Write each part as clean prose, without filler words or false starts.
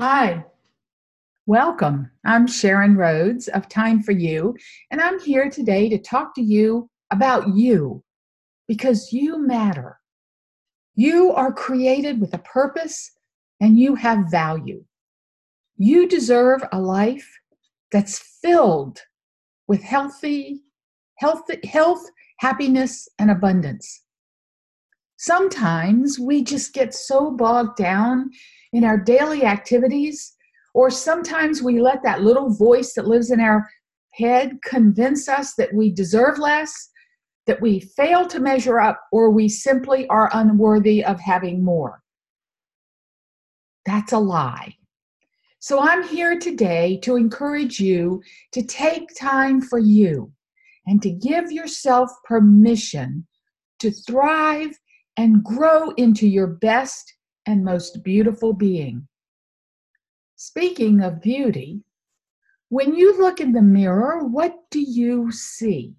Hi, welcome. I'm Sharon Rhodes of Time for You, and I'm here today to talk to you about you, because you matter. You are created with a purpose, and you have value. You deserve a life that's filled with health, happiness, and abundance. Sometimes we just get so bogged down in our daily activities, or sometimes we let that little voice that lives in our head convince us that we deserve less, that we fail to measure up, or we simply are unworthy of having more. That's a lie. So I'm here today to encourage you to take time for you and to give yourself permission to thrive and grow into your best and most beautiful being. Speaking of beauty, when you look in the mirror, what do you see?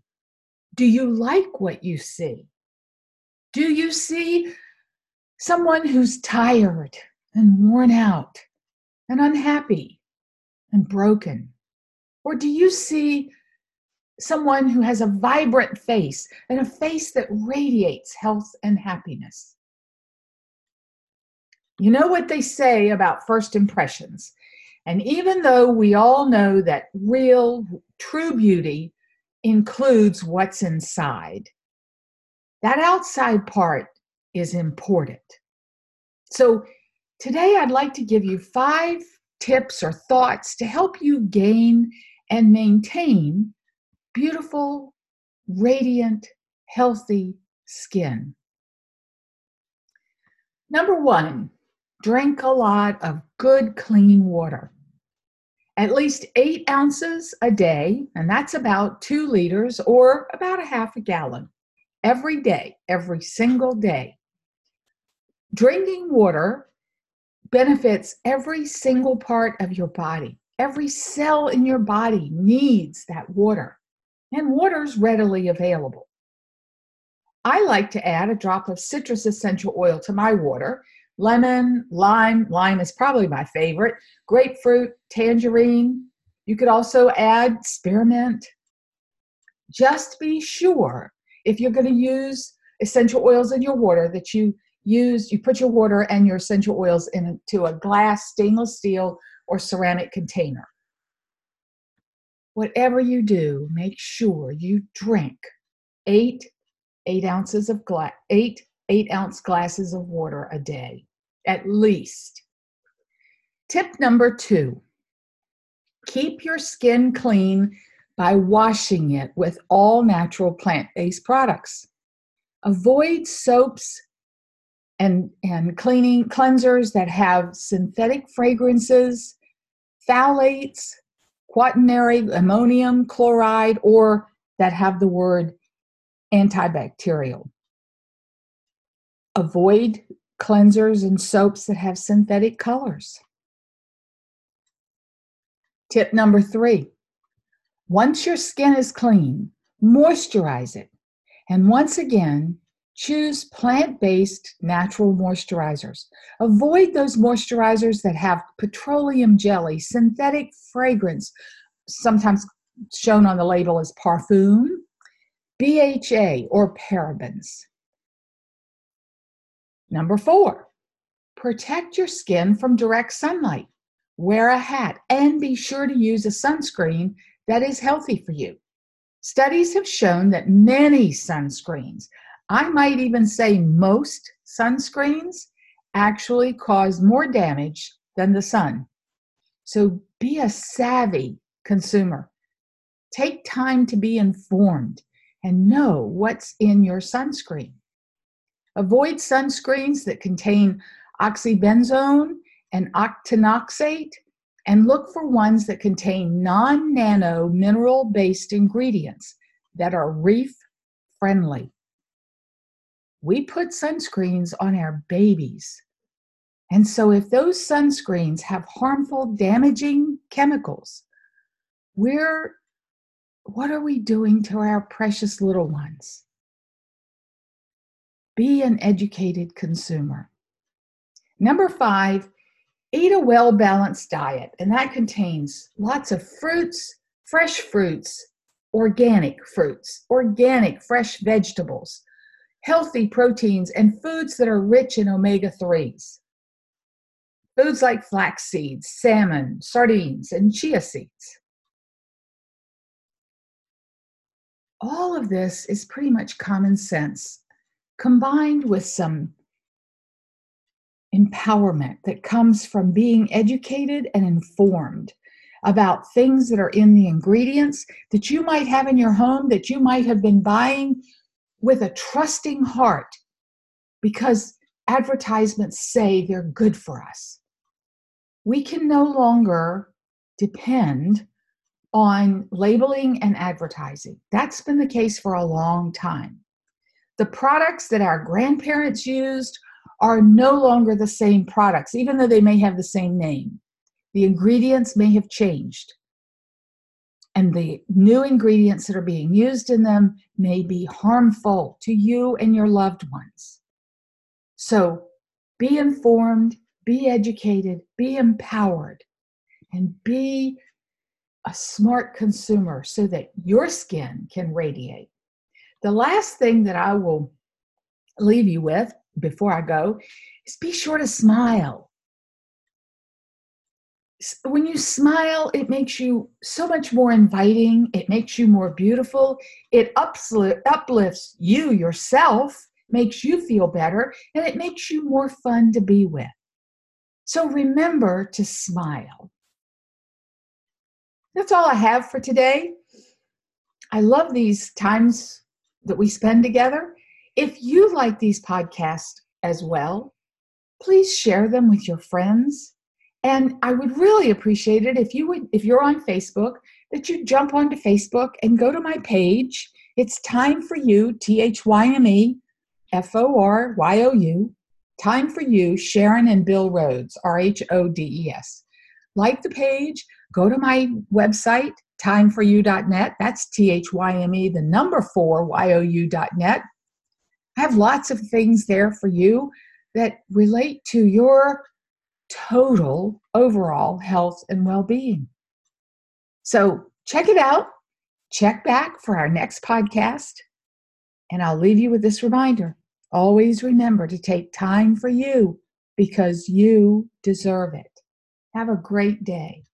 Do you like what you see? Do you see someone who's tired and worn out and unhappy and broken? Or do you see someone who has a vibrant face and a face that radiates health and happiness? You know what they say about first impressions. And even though we all know that real, true beauty includes what's inside, that outside part is important. So today I'd like to give you 5 tips or thoughts to help you gain and maintain beautiful, radiant, healthy skin. Number 1, drink a lot of good, clean water. At least 8 ounces a day, and that's about 2 liters or about a half a gallon every day, every single day. Drinking water benefits every single part of your body. Every cell in your body needs that water. And water's readily available. I like to add a drop of citrus essential oil to my water. Lemon, lime is probably my favorite, grapefruit, tangerine. You could also add spearmint. Just be sure if you're going to use essential oils in your water that you put your water and your essential oils into a glass, stainless steel, or ceramic container. Whatever you do, make sure you drink 8 8-ounce glasses of water a day, at least. Tip number 2, keep your skin clean by washing it with all natural plant-based products. Avoid soaps and cleansers that have synthetic fragrances, phthalates, quaternary ammonium chloride, or that have the word antibacterial. Avoid cleansers and soaps that have synthetic colors. Tip number 3, once your skin is clean, moisturize it. And once again, choose plant-based natural moisturizers. Avoid those moisturizers that have petroleum jelly, synthetic fragrance, sometimes shown on the label as parfum, BHA, or parabens. Number 4, protect your skin from direct sunlight. Wear a hat and be sure to use a sunscreen that is healthy for you. Studies have shown that many sunscreens, I might even say most sunscreens, actually cause more damage than the sun. So be a savvy consumer. Take time to be informed and know what's in your sunscreen. Avoid sunscreens that contain oxybenzone and octinoxate, and look for ones that contain non-nano mineral-based ingredients that are reef-friendly. We put sunscreens on our babies. And so if those sunscreens have harmful, damaging chemicals, what are we doing to our precious little ones? Be an educated consumer. Number 5, Eat a well-balanced diet, and that contains lots of fruits, fresh fruits, organic fruits, organic fresh vegetables, healthy proteins, and foods that are rich in omega-3s. Foods like flax seeds, salmon, sardines, and chia seeds. All of this is pretty much common sense, combined with some empowerment that comes from being educated and informed about things that are in the ingredients that you might have in your home, that you might have been buying with a trusting heart because advertisements say they're good for us. We can no longer depend on labeling and advertising. That's been the case for a long time. The products that our grandparents used are no longer the same products, even though they may have the same name. The ingredients may have changed, and the new ingredients that are being used in them may be harmful to you and your loved ones. So be informed, be educated, be empowered, and be a smart consumer so that your skin can radiate. The last thing that I will leave you with before I go is be sure to smile. When you smile, it makes you so much more inviting. It makes you more beautiful. It uplifts you yourself, makes you feel better, and it makes you more fun to be with. So remember to smile. That's all I have for today. I love these times that we spend together. If you like these podcasts as well, please share them with your friends. And I would really appreciate it if you're on Facebook, that you jump onto Facebook and go to my page. It's Time for You, ThymeForYou, Time for You, Sharon and Bill Rhodes, RHODES. Like the page, go to my website, timeforyou.net. That's ThymeForYou.net. I have lots of things there for you that relate to your total overall health and well-being. So check it out. Check back for our next podcast. And I'll leave you with this reminder. Always remember to take time for you because you deserve it. Have a great day.